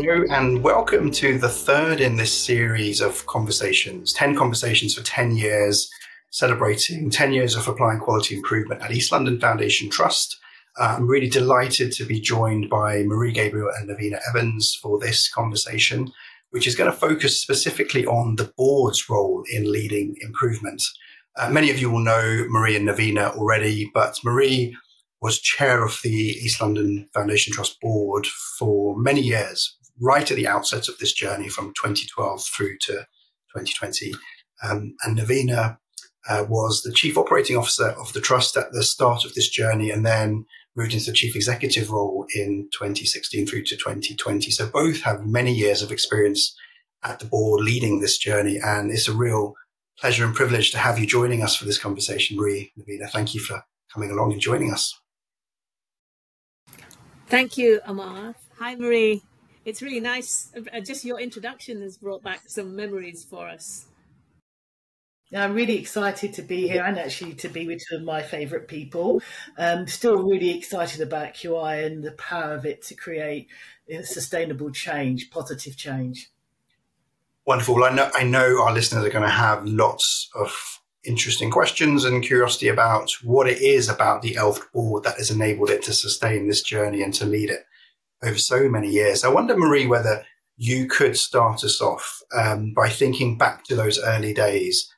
Hello and welcome to the third in this series of conversations, 10 conversations for 10 years, celebrating 10 years of applying quality improvement at East London Foundation Trust. I'm really delighted to be joined by Marie Gabriel and Navina Evans for this conversation, which is going to focus specifically on the board's role in leading improvement. Many of you will know Marie and Navina already, but Marie was chair of the East London Foundation Trust board for many years, right at the outset of this journey from 2012 through to 2020. And Navina was the chief operating officer of the trust at the start of this journey and then moved into the chief executive role in 2016 through to 2020. So both have many years of experience at the board leading this journey. And it's a real pleasure and privilege to have you joining us for this conversation, Marie, Navina. Thank you for coming along and joining us. Thank you, Amar. Hi, Marie. It's really nice. Just your introduction has brought back some memories for us. Now, I'm really excited to be here and actually to be with two of my favourite people. Still really excited about QI and the power of it to create sustainable change, positive change. Wonderful. I know our listeners are going to have lots of interesting questions and curiosity about what it is about the ELF board that has enabled it to sustain this journey and to lead it over so many years. I wonder, Marie, whether you could start us off by thinking back to those early days.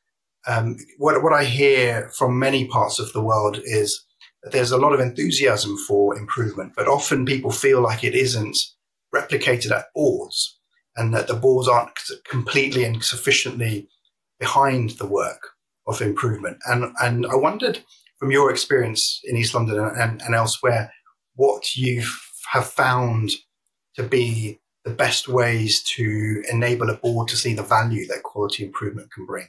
What I hear from many parts of the world is that there's a lot of enthusiasm for improvement, but often people feel like it isn't replicated at boards and that the boards aren't completely and sufficiently behind the work of improvement. And I wondered, from your experience in East London and elsewhere, what you have found to be the best ways to enable a board to see the value that quality improvement can bring.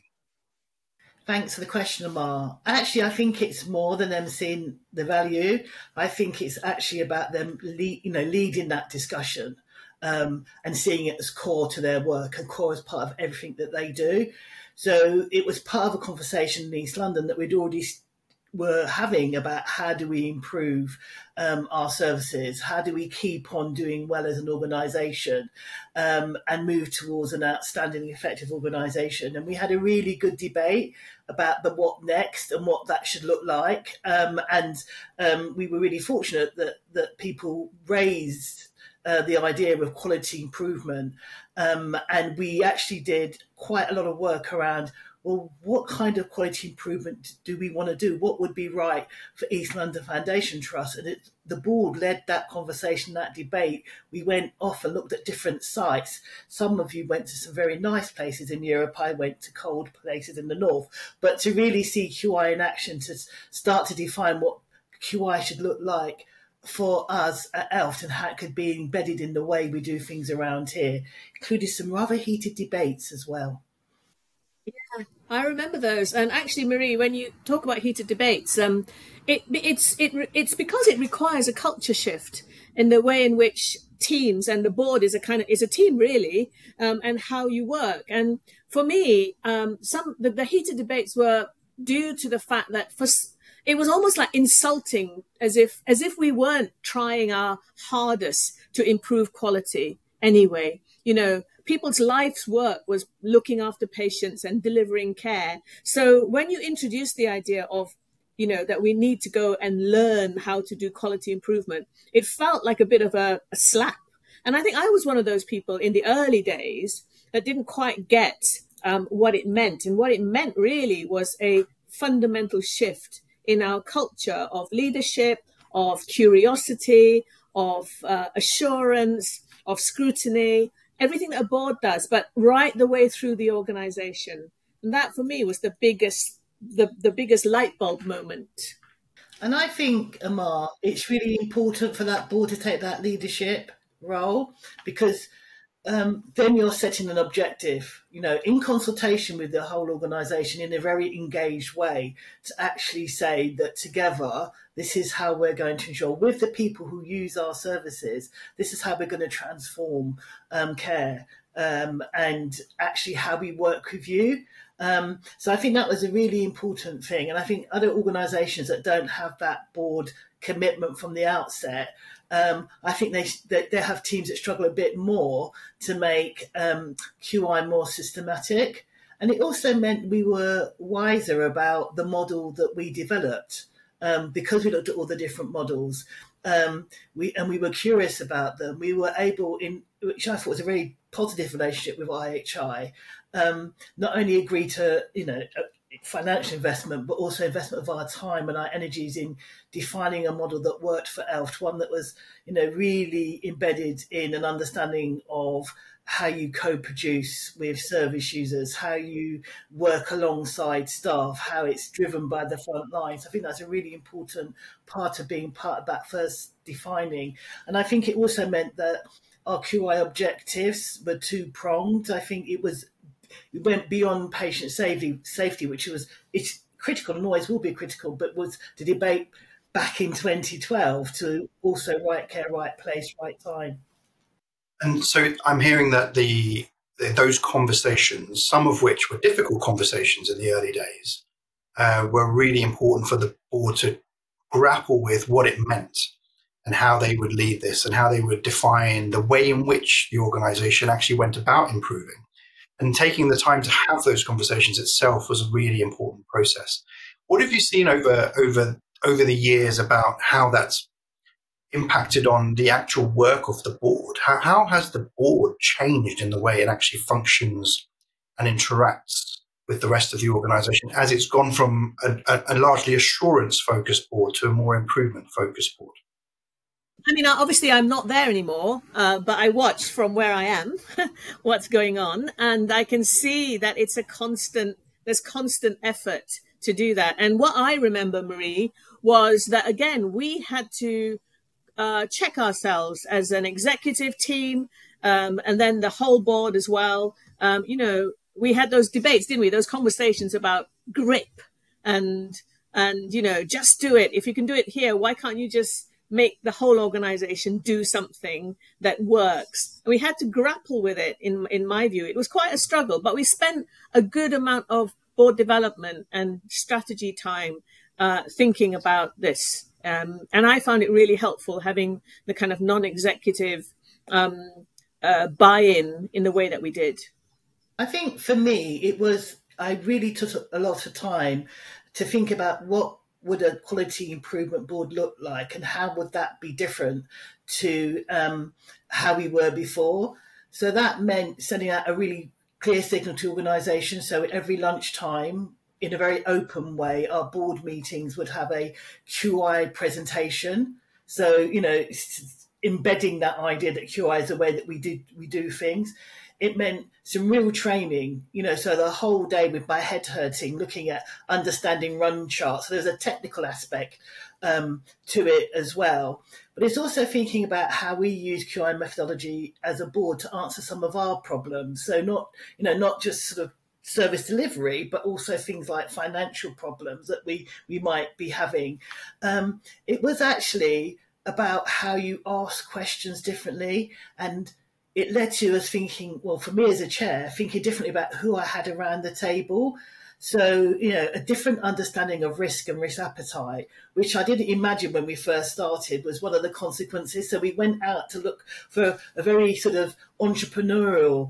Thanks for the question, Amar. Actually, I think it's more than them seeing the value. I think it's actually about them leading that discussion and seeing it as core to their work and core as part of everything that they do. So it was part of a conversation in East London that we'd already were having about how do we improve our services, how do we keep on doing well as an organisation and move towards an outstanding, effective organisation. And we had a really good debate about the what next and what that should look like. And we were really fortunate that people raised the idea of quality improvement. And we actually did quite a lot of work around, well, what kind of quality improvement do we want to do? What would be right for East London Foundation Trust? And the board led that conversation, that debate. We went off and looked at different sites. Some of you went to some very nice places in Europe. I went to cold places in the north. But to really see QI in action, to start to define what QI should look like for us at ELF and how it could be embedded in the way we do things around here, included some rather heated debates as well. Yeah, I remember those. And actually, Marie, when you talk about heated debates, it's because it requires a culture shift in the way in which teams and the board is a team really, and how you work. And for me, the heated debates were due to the fact that it was almost like insulting, as if we weren't trying our hardest to improve quality anyway. You know, people's life's work was looking after patients and delivering care. So when you introduce the idea of, you know, that we need to go and learn how to do quality improvement, it felt like a bit of a slap. And I think I was one of those people in the early days that didn't quite get what it meant. And what it meant really was a fundamental shift in our culture of leadership, of curiosity, of assurance, of scrutiny, everything that a board does, but right the way through the organisation. And that for me was the biggest light bulb moment. And I think, Amar, it's really important for that board to take that leadership role, because then you're setting an objective, you know, in consultation with the whole organisation in a very engaged way, to actually say that together, this is how we're going to ensure with the people who use our services, this is how we're going to transform care and actually how we work with you. So I think that was a really important thing. And I think other organisations that don't have that board commitment from the outset. I think they have teams that struggle a bit more to make QI more systematic. And it also meant we were wiser about the model that we developed, because we looked at all the different models. We were curious about them. We were able, in which I thought was a really positive relationship with IHI, not only agree to financial investment, but also investment of our time and our energies in defining a model that worked for ELFT, one that was really embedded in an understanding of how you co-produce with service users, how you work alongside staff, how it's driven by the front lines. I think that's a really important part of being part of that first defining. And I think it also meant that our QI objectives were two-pronged. I think it went beyond patient safety, which it's critical and always will be critical, but was the debate back in 2012 to also right care, right place, right time. And so I'm hearing that those conversations, some of which were difficult conversations in the early days, were really important for the board to grapple with what it meant and how they would lead this and how they would define the way in which the organisation actually went about improving. And taking the time to have those conversations itself was a really important process. What have you seen over the years about how that's impacted on the actual work of the board? How has the board changed in the way it actually functions and interacts with the rest of the organisation as it's gone from a largely assurance-focused board to a more improvement-focused board? I mean, obviously I'm not there anymore, but I watch from where I am what's going on, and I can see that it's there's constant effort to do that. And what I remember, Marie, was that, again, we had to check ourselves as an executive team, and then the whole board as well. We had those debates, didn't we? Those conversations about grip and just do it. If you can do it here, why can't you just make the whole organization do something that works? We had to grapple with it, in my view. It was quite a struggle, but we spent a good amount of board development and strategy time thinking about this. And I found it really helpful having the kind of non-executive buy-in in the way that we did. I think for me, I really took a lot of time to think about what would a quality improvement board look like and how would that be different to how we were before. So that meant sending out a really clear signal to organisations. So every lunchtime, in a very open way, our board meetings would have a QI presentation. So, embedding that idea that QI is the way that we do things. It meant some real training, so the whole day with my head hurting, looking at understanding run charts. So there's a technical aspect to it as well. But it's also thinking about how we use QI methodology as a board to answer some of our problems. So not just sort of service delivery, but also things like financial problems that we might be having. It was actually about how you ask questions differently, and it led to us thinking, well, for me as a chair, thinking differently about who I had around the table. So, a different understanding of risk and risk appetite, which I didn't imagine when we first started was one of the consequences. So we went out to look for a very sort of entrepreneurial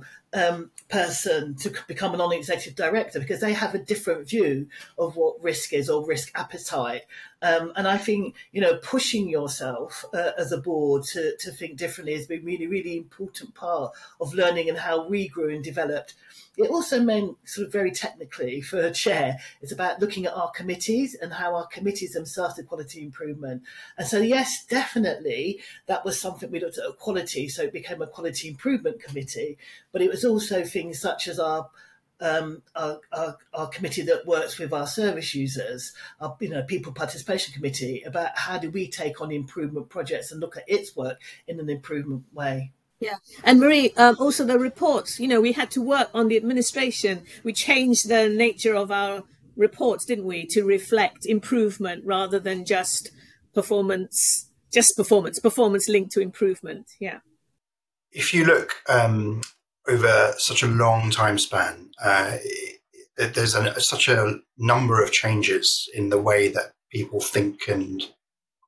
person to become a non-executive director, because they have a different view of what risk is or risk appetite. And I think, pushing yourself as a board to think differently has been a really, really important part of learning and how we grew and developed. It also meant, sort of very technically for a chair, it's about looking at our committees and how our committees themselves did quality improvement. And so, yes, definitely, that was something we looked at quality. So it became a quality improvement committee, but it was also things such as our committee that works with our service users, our people participation committee, about how do we take on improvement projects and look at its work in an improvement way. Yeah. And Marie, also the reports, we had to work on the administration. We changed the nature of our reports, didn't we, to reflect improvement rather than performance linked to improvement. Yeah. If you look over such a long time span, there's such a number of changes in the way that people think and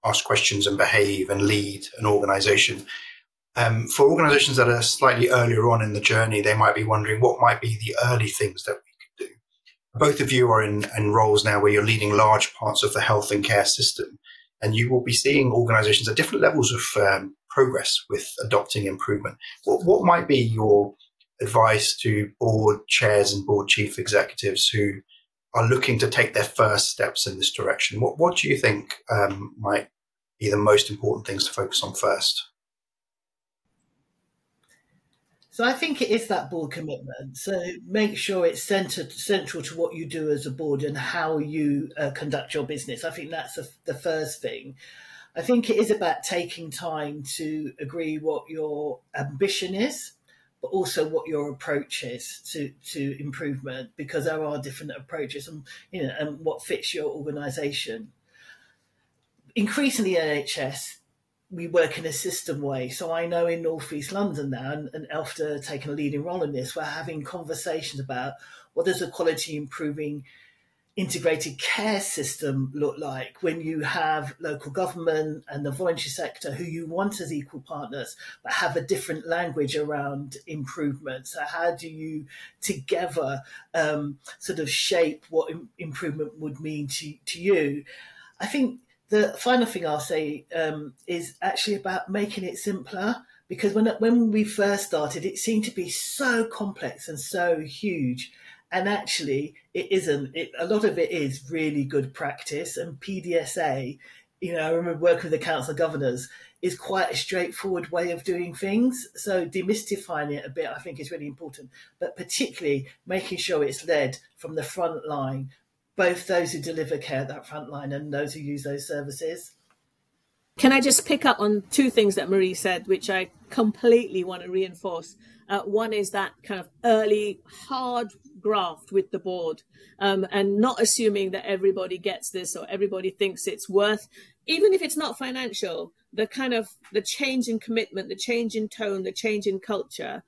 ask questions and behave and lead an organisation. For organisations that are slightly earlier on in the journey, they might be wondering what might be the early things that we could do. Both of you are in roles now where you're leading large parts of the health and care system, and you will be seeing organisations at different levels of progress with adopting improvement. What might be your advice to board chairs and board chief executives who are looking to take their first steps in this direction? What do you think might be the most important things to focus on first? So I think it is that board commitment. So make sure it's central to what you do as a board and how you conduct your business. I think that's the first thing. I think it is about taking time to agree what your ambition is, but also what your approach is to improvement, because there are different approaches and what fits your organisation. Increasingly, NHS, we work in a system way. So I know in North East London now, and Elfter taking a leading role in this, we're having conversations about what does a quality improving integrated care system look like when you have local government and the voluntary sector who you want as equal partners but have a different language around improvement. So how do you together sort of shape what improvement would mean to you? I think the final thing I'll say is actually about making it simpler, because when we first started, it seemed to be so complex and so huge. And actually, it isn't. A lot of it is really good practice. And PDSA, I remember working with the Council of Governors, is quite a straightforward way of doing things. So demystifying it a bit, I think, is really important. But particularly making sure it's led from the front line, both those who deliver care at that front line and those who use those services. Can I just pick up on two things that Marie said, which I completely want to reinforce? One is that kind of early, hard graft with the board, and not assuming that everybody gets this or everybody thinks it's worth, even if it's not financial, the kind of the change in commitment, the change in tone, the change in culture,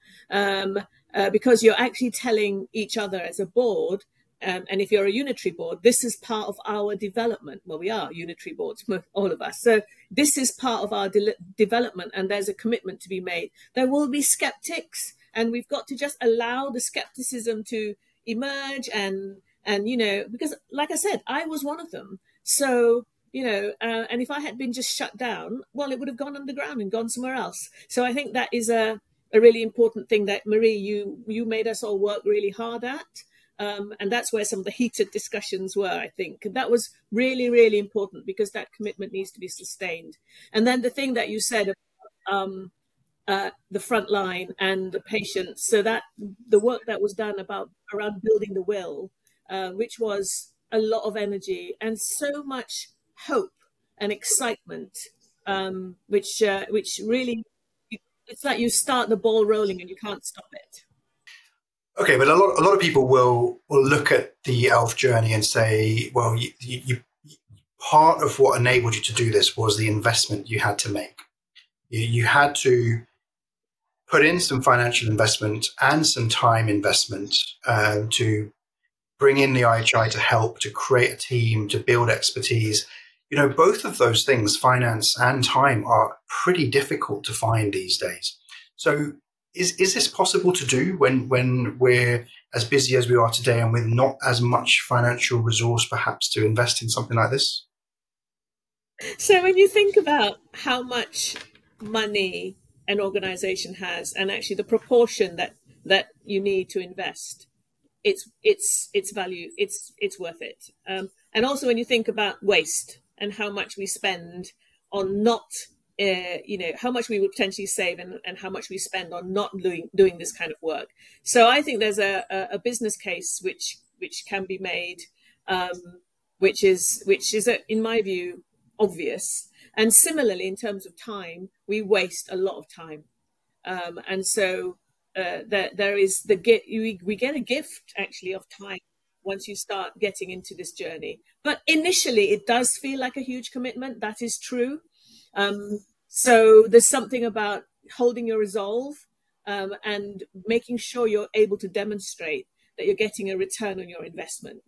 because you're actually telling each other as a board. And if you're a unitary board, this is part of our development. Well, we are unitary boards, all of us. So this is part of our development, and there's a commitment to be made. There will be skeptics, and we've got to just allow the skepticism to emerge. And because like I said, I was one of them. So, and if I had been just shut down, well, it would have gone underground and gone somewhere else. So I think that is a really important thing that, Marie, you made us all work really hard at. And that's where some of the heated discussions were, I think. And that was really, really important, because that commitment needs to be sustained. And then the thing that you said about the front line and the patients, so that the work that was done around building the will, which was a lot of energy and so much hope and excitement, which really, it's like you start the ball rolling and you can't stop it. Okay, but a lot of people will look at the ELF journey and say, well, you part of what enabled you to do this was the investment you had to make. You had to put in some financial investment and some time investment to bring in the IHI to help, to create a team, to build expertise. Both of those things, finance and time, are pretty difficult to find these days. So Is this possible to do when we're as busy as we are today and with not as much financial resource perhaps to invest in something like this? So when you think about how much money an organisation has and actually the proportion that you need to invest, it's value, it's worth it. And also when you think about waste and how much we spend on not how much we would potentially save and how much we spend on not doing this kind of work. So I think there's a business case which can be made, which is in my view obvious. And similarly, in terms of time, we waste a lot of time, and so there is we get a gift actually of time once you start getting into this journey. But initially, it does feel like a huge commitment. That is true. So there's something about holding your resolve and making sure you're able to demonstrate that you're getting a return on your investment.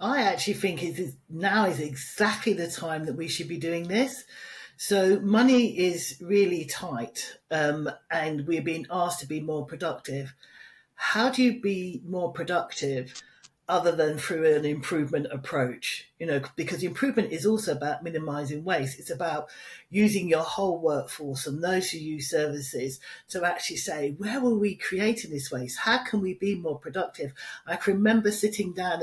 I actually think now is exactly the time that we should be doing this. So money is really tight, and we're being asked to be more productive. How do you be more productive other than through an improvement approach? You know, because improvement is also about minimizing waste. It's about using your whole workforce and those who use services to actually say, where were we creating this waste? How can we be more productive? I can remember sitting down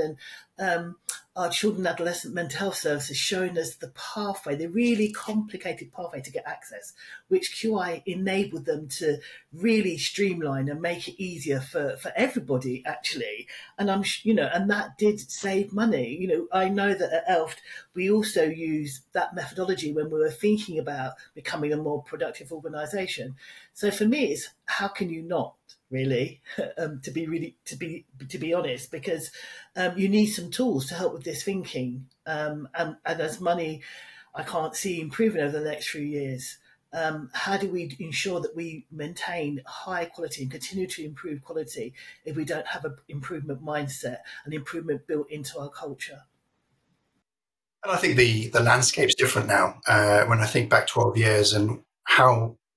and our children and adolescent mental health services showing us the pathway, the really complicated pathway to get access, which QI enabled them to really streamline and make it easier for everybody, actually. And I'm, you know, and that did save money. You know, I know that at ELFT, we also use that methodology when we were thinking about becoming a more productive organisation. So for me, it's how can you not? Really, to be honest, because you need some tools to help with this thinking. And as money, I can't see improving over the next few years. How do we ensure that we maintain high quality and continue to improve quality if we don't have an improvement mindset and improvement built into our culture? And I think the landscape's different now. When I think back 12 years and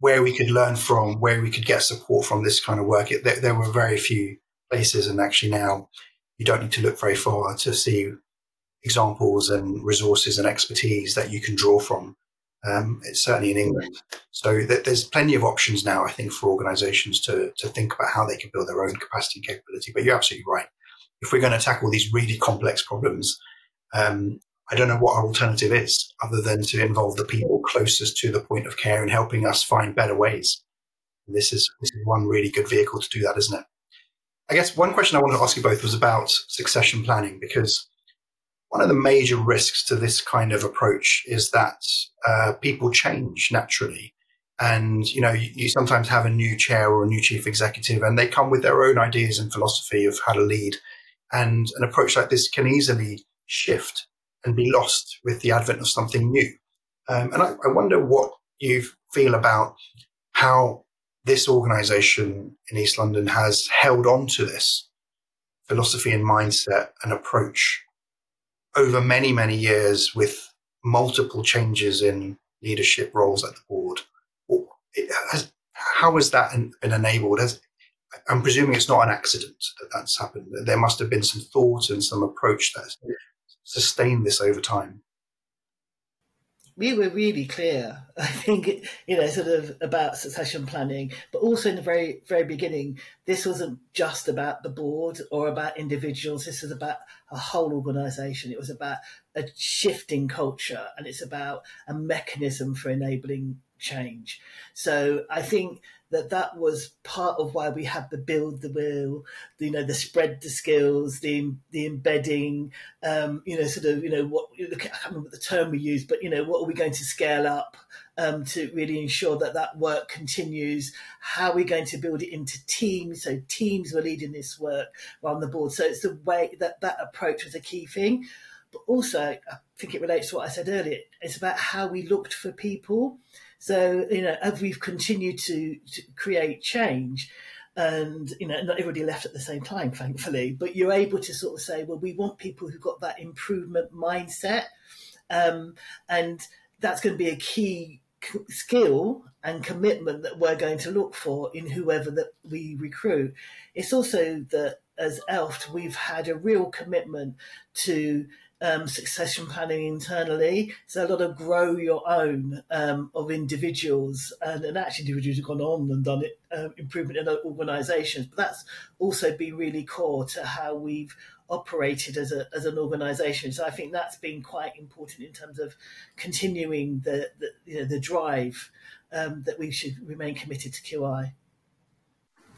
where we could learn from, where we could get support from this kind of work. There were very few places, and actually now you don't need to look very far to see examples and resources and expertise that you can draw from. It's certainly in England. So there's plenty of options now, I think, for organisations to think about how they can build their own capacity and capability. But you're absolutely right. If we're going to tackle these really complex problems, I don't know what our alternative is other than to involve the people closest to the point of care and helping us find better ways. And this is one really good vehicle to do that, isn't it? I guess one question I wanted to ask you both was about succession planning, because one of the major risks to this kind of approach is that people change naturally. And, you know, you sometimes have a new chair or a new chief executive and they come with their own ideas and philosophy of how to lead. And an approach like this can easily shift and be lost with the advent of something new. And I wonder what you feel about how this organisation in East London has held on to this philosophy and mindset and approach over many, many years with multiple changes in leadership roles at the board. How has that been enabled? I'm presuming it's not an accident that's happened. There must have been some thought and some approach that's sustain this over time. We were really clear, I think, you know, sort of about succession planning, but also in the very, very beginning, this wasn't just about the board or about individuals. This was about a whole organisation. It was about a shifting culture, and it's about a mechanism for enabling change. So I think that was part of why we had the build the will, you know, the spread the skills, the embedding, you know, sort of, you know, what, I can't remember the term we used, but, you know, what are we going to scale up to really ensure that work continues? How are we going to build it into teams? So teams were leading this work on the board. So it's the way that approach was a key thing. But also, I think it relates to what I said earlier, it's about how we looked for people. So, you know, as we've continued to create change, and, you know, not everybody left at the same time, thankfully, but you're able to sort of say, well, we want people who've got that improvement mindset. And that's going to be a key skill and commitment that we're going to look for in whoever that we recruit. It's also that as ELFT, we've had a real commitment to succession planning internally. So a lot of grow your own of individuals, and actually individuals have gone on and done it, improvement in other organisations. But that's also been really core to how we've operated as an organisation. So I think that's been quite important in terms of continuing the you know, the drive that we should remain committed to QI.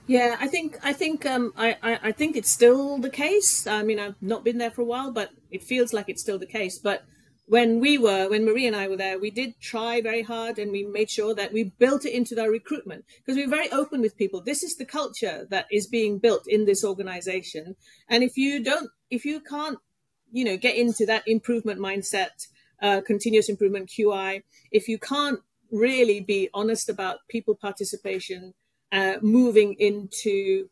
Yeah, I think it's still the case. I mean, I've not been there for a while, but it feels like it's still the case. But when Marie and I were there, we did try very hard, and we made sure that we built it into our recruitment, because we were very open with people. This is the culture that is being built in this organization. And if you can't, you know, get into that improvement mindset, continuous improvement QI, if you can't really be honest about people participation, moving into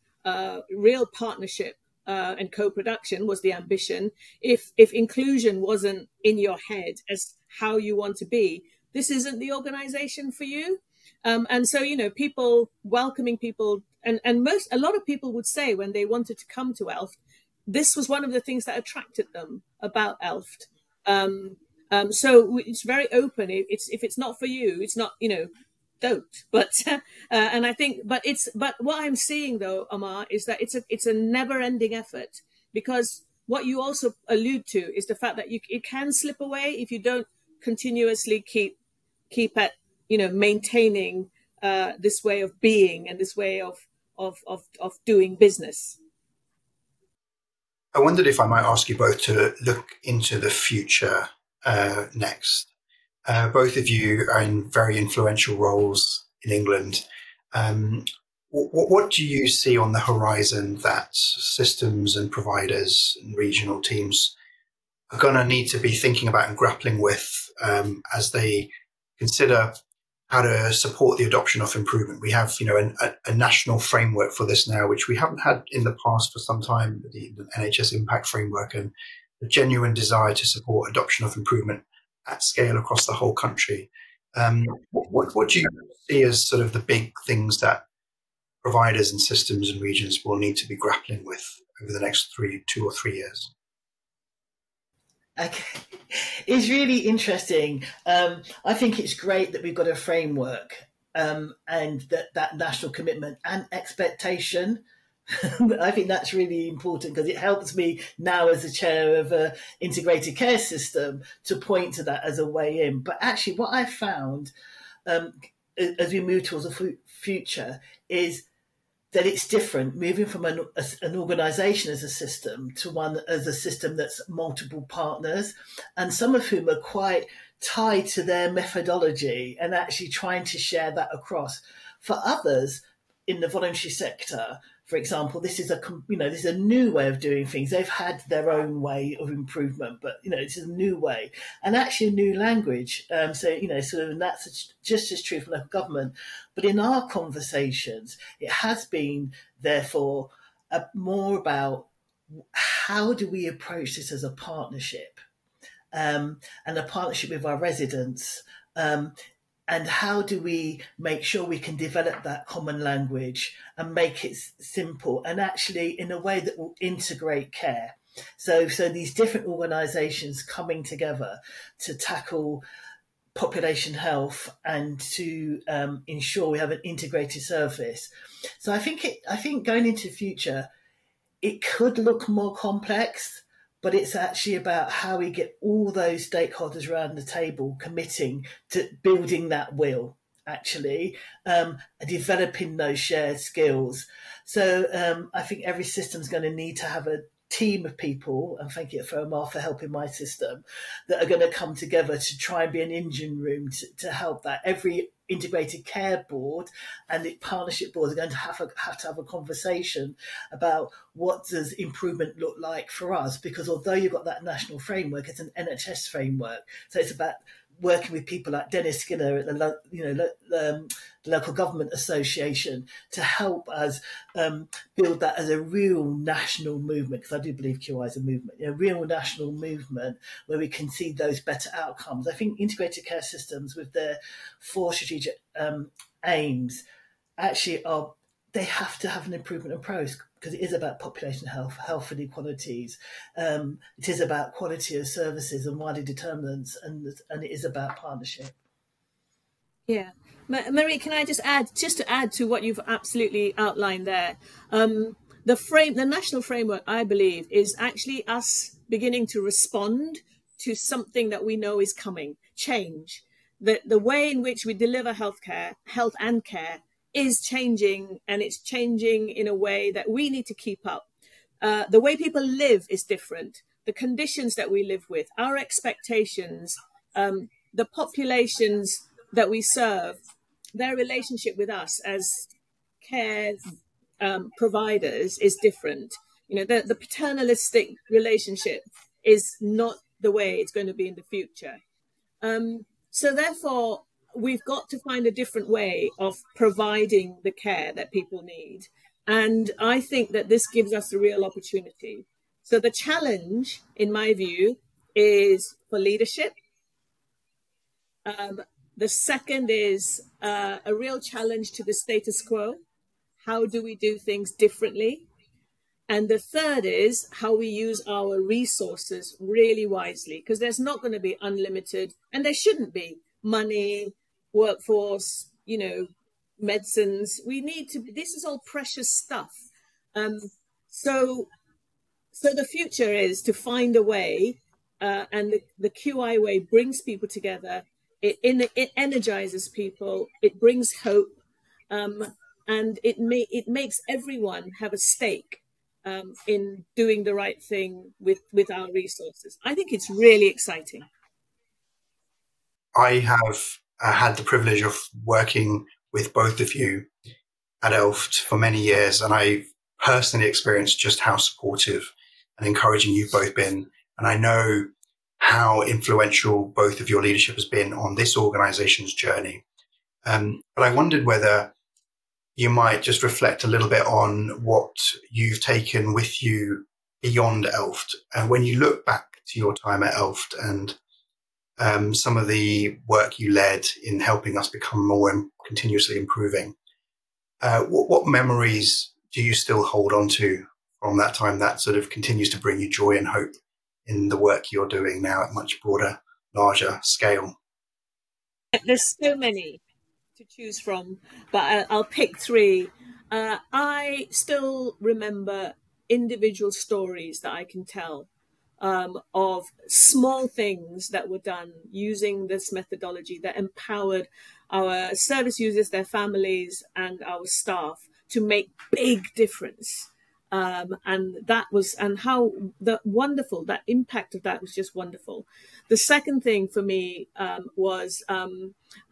real partnership and co-production was the ambition, if inclusion wasn't in your head as how you want to be, this isn't the organization for you. And so, you know, people welcoming people, and a lot of people would say when they wanted to come to ELFT, this was one of the things that attracted them about ELFT. So it's very open. If it's not for you, it's not, you know, don't. But what I'm seeing though, Amar, is that it's a never ending effort, because what you also allude to is the fact that it can slip away if you don't continuously keep at, you know, maintaining this way of being and this way of doing business. I wondered if I might ask you both to look into the future next. Both of you are in very influential roles in England. What do you see on the horizon that systems and providers and regional teams are going to need to be thinking about and grappling with as they consider how to support the adoption of improvement? We have, you know, a national framework for this now, which we haven't had in the past for some time, the NHS Impact framework, and a genuine desire to support adoption of improvement at scale across the whole country. What do you see as sort of the big things that providers and systems and regions will need to be grappling with over the next two or three years? Okay. It's really interesting. I think it's great that we've got a framework and that national commitment and expectation. I think that's really important, because it helps me now as a chair of an integrated care system to point to that as a way in. But actually what I found as we move towards the future is that it's different, moving from an organisation as a system to one as a system that's multiple partners, and some of whom are quite tied to their methodology and actually trying to share that across. For others in the voluntary sector, for example, this is a new way of doing things. They've had their own way of improvement, but you know, it's a new way and actually a new language. So you know, sort of, and that's just as true for local government. But in our conversations, it has been therefore more about how do we approach this as a partnership, and a partnership with our residents. And how do we make sure we can develop that common language and make it simple and actually in a way that will integrate care? So these different organisations coming together to tackle population health and to ensure we have an integrated service. So I think going into the future, it could look more complex, but it's actually about how we get all those stakeholders around the table committing to building that will, actually, developing those shared skills. So I think every system's going to need to have a team of people, and thank you for Amar for helping my system, that are going to come together to try and be an engine room to help that. Every integrated care board and the partnership board are going to have to have a conversation about what does improvement look like for us, because although you've got that national framework, it's an NHS framework. So it's about working with people like Dennis Skinner at the Local Government Association to help us build that as a real national movement, because I do believe QI is a movement, a real national movement where we can see those better outcomes. I think integrated care systems with their 4 strategic aims actually they have to have an improvement approach, because it is about population health inequalities. It is about quality of services and wider determinants, and it is about partnership. Yeah. Marie, can I just to add to what you've absolutely outlined there, the national framework, I believe, is actually us beginning to respond to something that we know is coming, change. The way in which we deliver health and care, is changing, and it's changing in a way that we need to keep up. The way people live is different. The conditions that we live with, our expectations, the populations that we serve, their relationship with us as care providers is different. You know, the paternalistic relationship is not the way it's going to be in the future. So therefore, we've got to find a different way of providing the care that people need. And I think that this gives us a real opportunity. So the challenge, in my view, is for leadership. The second is a real challenge to the status quo. How do we do things differently? And the third is how we use our resources really wisely, because there's not going to be unlimited, and there shouldn't be, money, workforce, you know, medicines. We need to, this is all precious stuff. So the future is to find a way, and the QI way brings people together. It energizes people. It brings hope, and it makes everyone have a stake in doing the right thing with our resources. I think it's really exciting. I have had the privilege of working with both of you at ELFT for many years, and I've personally experienced just how supportive and encouraging you've both been. And I know how influential both of your leadership has been on this organization's journey. But I wondered whether you might just reflect a little bit on what you've taken with you beyond ELFT. And when you look back to your time at ELFT and some of the work you led in helping us become more and continuously improving, what memories do you still hold on to from that time that sort of continues to bring you joy and hope in the work you're doing now at much broader, larger scale? There's so many to choose from, but I'll pick three. I still remember individual stories that I can tell of small things that were done using this methodology that empowered our service users, their families, and our staff to make big difference. And how the wonderful, that impact of that was just wonderful. The second thing for me was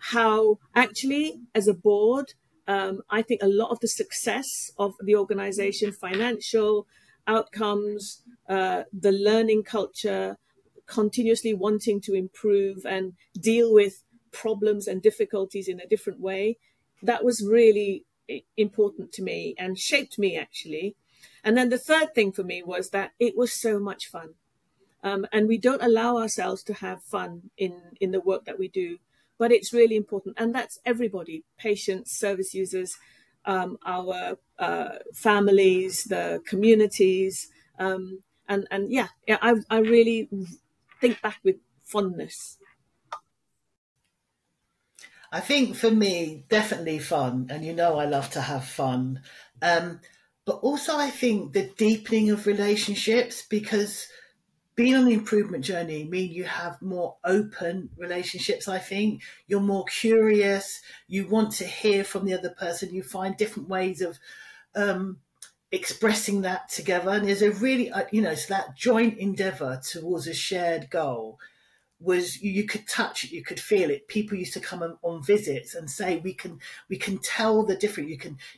how actually as a board, I think a lot of the success of the organization, financial outcomes, the learning culture, continuously wanting to improve and deal with problems and difficulties in a different way, that was really important to me and shaped me actually. And then the third thing for me was that it was so much fun. And we don't allow ourselves to have fun in the work that we do, but it's really important. And that's everybody, patients, service users, our families, the communities. I really think back with fondness. I think for me, definitely fun. And you know I love to have fun. But also I think the deepening of relationships, because being on the improvement journey means you have more open relationships, I think. You're more curious, you want to hear from the other person, you find different ways of expressing that together. And there's a really, so that joint endeavour towards a shared goal was you could touch it, you could feel it. People used to come on visits and say, we can tell the difference,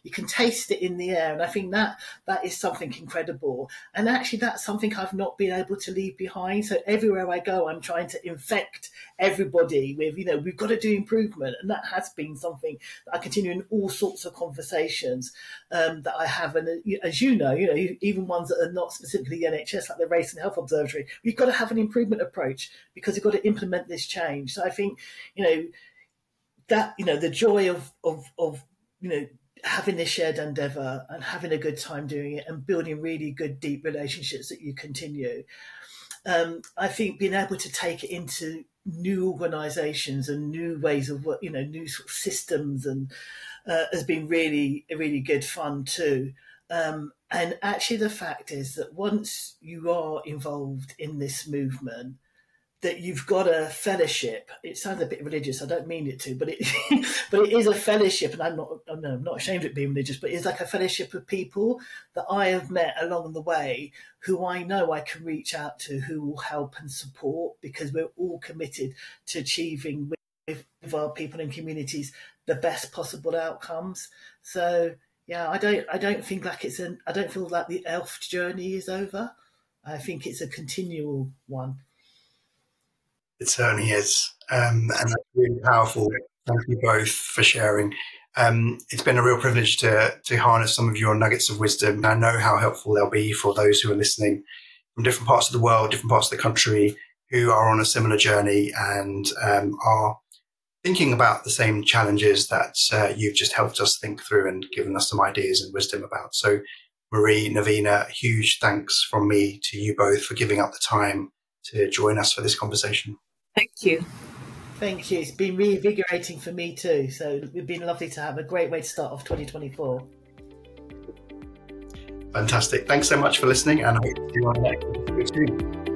you can taste it in the air. And I think that is something incredible. And actually that's something I've not been able to leave behind. So everywhere I go, I'm trying to infect everybody with, we've got to do improvement. And that has been something that I continue in all sorts of conversations that I have. And as even ones that are not specifically the NHS, like the Race and Health Observatory, we've got to have an improvement approach because you've got to implement this change. So I think, that, the joy of having this shared endeavour and having a good time doing it and building really good, deep relationships that you continue. I think being able to take it into new organisations and new ways of work, new sort of systems and has been really, really good fun too. And actually the fact is that once you are involved in this movement, that you've got a fellowship. It sounds a bit religious. I don't mean it to, but it but it is a fellowship, and I'm not ashamed of being religious. But it's like a fellowship of people that I have met along the way, who I know I can reach out to, who will help and support, because we're all committed to achieving with our people and communities the best possible outcomes. So yeah, I don't feel like the ELFT journey is over. I think it's a continual one. It certainly is. And that's really powerful. Thank you both for sharing. It's been a real privilege to harness some of your nuggets of wisdom. I know how helpful they'll be for those who are listening from different parts of the world, different parts of the country, who are on a similar journey and are thinking about the same challenges that you've just helped us think through and given us some ideas and wisdom about. So Marie, Navina, huge thanks from me to you both for giving up the time to join us for this conversation. Thank you. Thank you. It's been reinvigorating for me too. So it's been lovely to have a great way to start off 2024. Fantastic. Thanks so much for listening and I hope to see you on the next episode.